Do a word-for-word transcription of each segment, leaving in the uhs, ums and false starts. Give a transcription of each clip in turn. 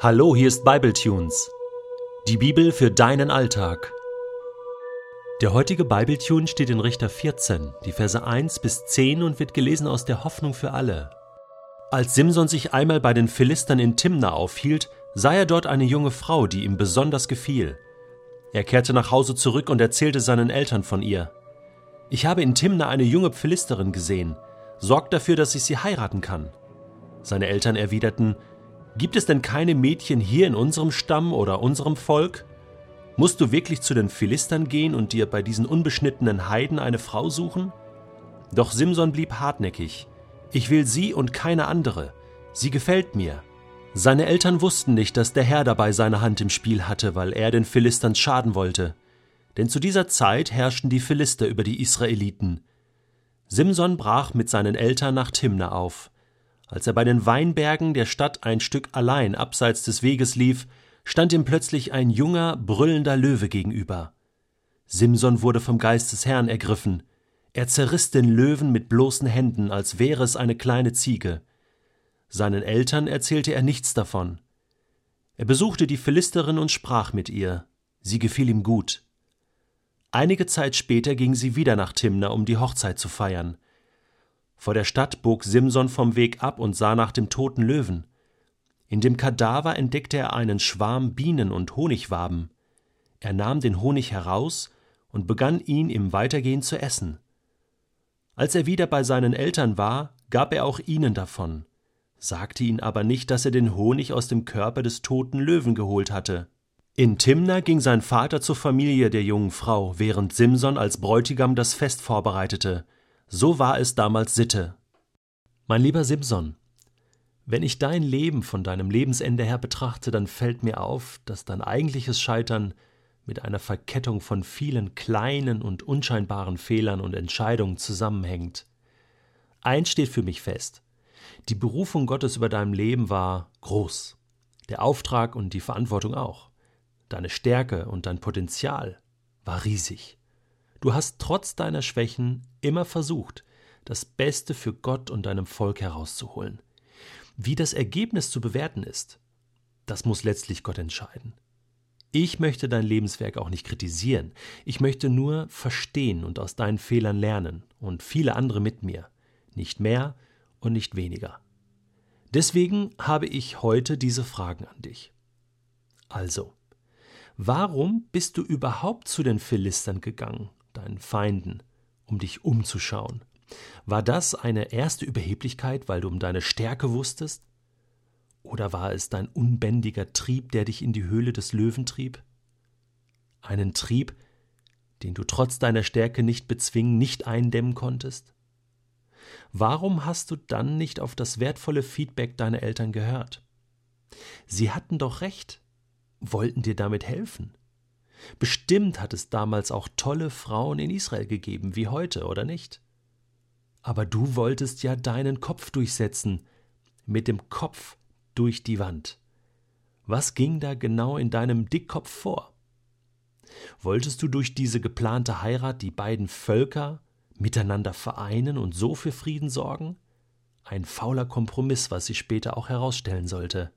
Hallo, hier ist Bible Tunes. Die Bibel für deinen Alltag. Der heutige Bible Tune steht in Richter vierzehn, die Verse eins bis zehn und wird gelesen aus der Hoffnung für alle. Als Simson sich einmal bei den Philistern in Timna aufhielt, sah er dort eine junge Frau, die ihm besonders gefiel. Er kehrte nach Hause zurück und erzählte seinen Eltern von ihr. Ich habe in Timna eine junge Philisterin gesehen. Sorgt dafür, dass ich sie heiraten kann. Seine Eltern erwiderten: Gibt es denn keine Mädchen hier in unserem Stamm oder unserem Volk? Musst du wirklich zu den Philistern gehen und dir bei diesen unbeschnittenen Heiden eine Frau suchen? Doch Simson blieb hartnäckig. Ich will sie und keine andere. Sie gefällt mir. Seine Eltern wussten nicht, dass der Herr dabei seine Hand im Spiel hatte, weil er den Philistern schaden wollte. Denn zu dieser Zeit herrschten die Philister über die Israeliten. Simson brach mit seinen Eltern nach Timna auf. Als er bei den Weinbergen der Stadt ein Stück allein abseits des Weges lief, stand ihm plötzlich ein junger, brüllender Löwe gegenüber. Simson wurde vom Geist des Herrn ergriffen. Er zerriss den Löwen mit bloßen Händen, als wäre es eine kleine Ziege. Seinen Eltern erzählte er nichts davon. Er besuchte die Philisterin und sprach mit ihr. Sie gefiel ihm gut. Einige Zeit später ging sie wieder nach Timna, um die Hochzeit zu feiern. Vor der Stadt bog Simson vom Weg ab und sah nach dem toten Löwen. In dem Kadaver entdeckte er einen Schwarm Bienen und Honigwaben. Er nahm den Honig heraus und begann ihn im Weitergehen zu essen. Als er wieder bei seinen Eltern war, gab er auch ihnen davon, sagte ihnen aber nicht, dass er den Honig aus dem Körper des toten Löwen geholt hatte. In Timna ging sein Vater zur Familie der jungen Frau, während Simson als Bräutigam das Fest vorbereitete. So war es damals Sitte. Mein lieber Simson, wenn ich dein Leben von deinem Lebensende her betrachte, dann fällt mir auf, dass dein eigentliches Scheitern mit einer Verkettung von vielen kleinen und unscheinbaren Fehlern und Entscheidungen zusammenhängt. Eins steht für mich fest: Die Berufung Gottes über deinem Leben war groß, der Auftrag und die Verantwortung auch. Deine Stärke und dein Potenzial war riesig. Du hast trotz deiner Schwächen immer versucht, das Beste für Gott und deinem Volk herauszuholen. Wie das Ergebnis zu bewerten ist, das muss letztlich Gott entscheiden. Ich möchte dein Lebenswerk auch nicht kritisieren. Ich möchte nur verstehen und aus deinen Fehlern lernen und viele andere mit mir. Nicht mehr und nicht weniger. Deswegen habe ich heute diese Fragen an dich. Also, warum bist du überhaupt zu den Philistern gegangen? Deinen Feinden, um dich umzuschauen. War das eine erste Überheblichkeit, weil du um deine Stärke wusstest? Oder war es dein unbändiger Trieb, der dich in die Höhle des Löwen trieb? Einen Trieb, den du trotz deiner Stärke nicht bezwingen, nicht eindämmen konntest? Warum hast du dann nicht auf das wertvolle Feedback deiner Eltern gehört? Sie hatten doch recht, wollten dir damit helfen. Bestimmt hat es damals auch tolle Frauen in Israel gegeben, wie heute, oder nicht? Aber du wolltest ja deinen Kopf durchsetzen, mit dem Kopf durch die Wand. Was ging da genau in deinem Dickkopf vor? Wolltest du durch diese geplante Heirat die beiden Völker miteinander vereinen und so für Frieden sorgen? Ein fauler Kompromiss, was sich später auch herausstellen sollte.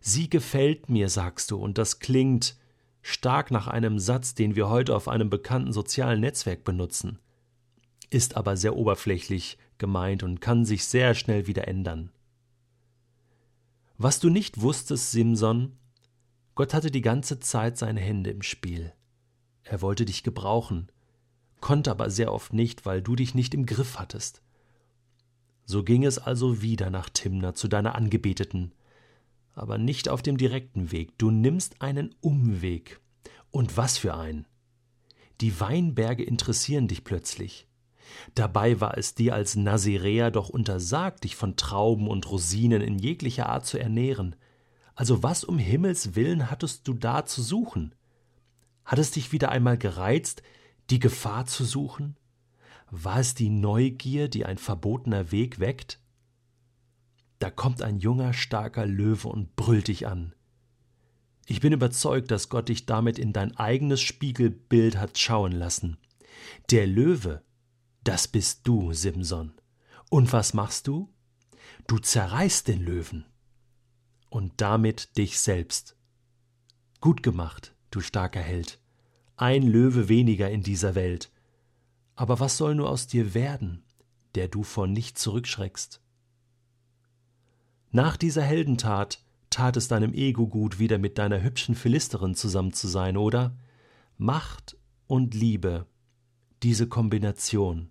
Sie gefällt mir, sagst du, und das klingt stark nach einem Satz, den wir heute auf einem bekannten sozialen Netzwerk benutzen, ist aber sehr oberflächlich gemeint und kann sich sehr schnell wieder ändern. Was du nicht wusstest, Simson: Gott hatte die ganze Zeit seine Hände im Spiel. Er wollte dich gebrauchen, konnte aber sehr oft nicht, weil du dich nicht im Griff hattest. So ging es also wieder nach Timna zu deiner Angebeteten. Aber nicht auf dem direkten Weg. Du nimmst einen Umweg. Und was für einen? Die Weinberge interessieren dich plötzlich. Dabei war es dir als Nasiräer doch untersagt, dich von Trauben und Rosinen in jeglicher Art zu ernähren. Also was um Himmels Willen hattest du da zu suchen? Hat es dich wieder einmal gereizt, die Gefahr zu suchen? War es die Neugier, die ein verbotener Weg weckt? Da kommt ein junger, starker Löwe und brüllt dich an. Ich bin überzeugt, dass Gott dich damit in dein eigenes Spiegelbild hat schauen lassen. Der Löwe, das bist du, Simson. Und was machst du? Du zerreißt den Löwen. und damit dich selbst. Gut gemacht, du starker Held, ein Löwe weniger in dieser Welt. Aber was soll nur aus dir werden, der du vor nichts zurückschreckst? Nach dieser Heldentat tat es deinem Ego gut, wieder mit deiner hübschen Philisterin zusammen zu sein, oder? Macht und Liebe, diese Kombination.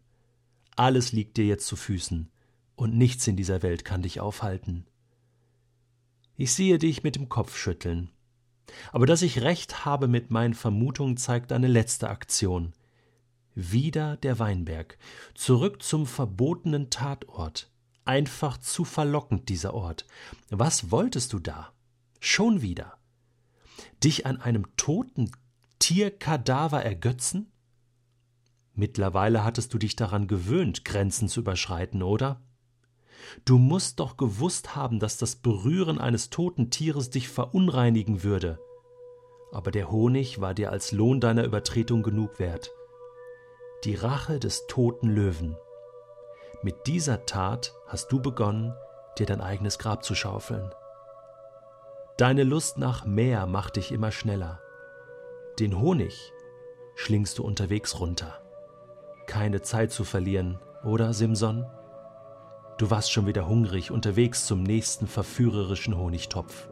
Alles liegt dir jetzt zu Füßen und nichts in dieser Welt kann dich aufhalten. Ich sehe dich mit dem Kopf schütteln. Aber dass ich recht habe mit meinen Vermutungen, zeigt deine letzte Aktion. Wieder der Weinberg. Zurück zum verbotenen Tatort. Einfach zu verlockend, dieser Ort. Was wolltest du da? Schon wieder. Dich an einem toten Tierkadaver ergötzen? Mittlerweile hattest du dich daran gewöhnt, Grenzen zu überschreiten, oder? Du musst doch gewusst haben, dass das Berühren eines toten Tieres dich verunreinigen würde. Aber der Honig war dir als Lohn deiner Übertretung genug wert. Die Rache des toten Löwen. Mit dieser Tat hast du begonnen, dir dein eigenes Grab zu schaufeln. Deine Lust nach mehr macht dich immer schneller. Den Honig schlingst du unterwegs runter. Keine Zeit zu verlieren, oder, Simson? Du warst schon wieder hungrig, unterwegs zum nächsten verführerischen Honigtopf.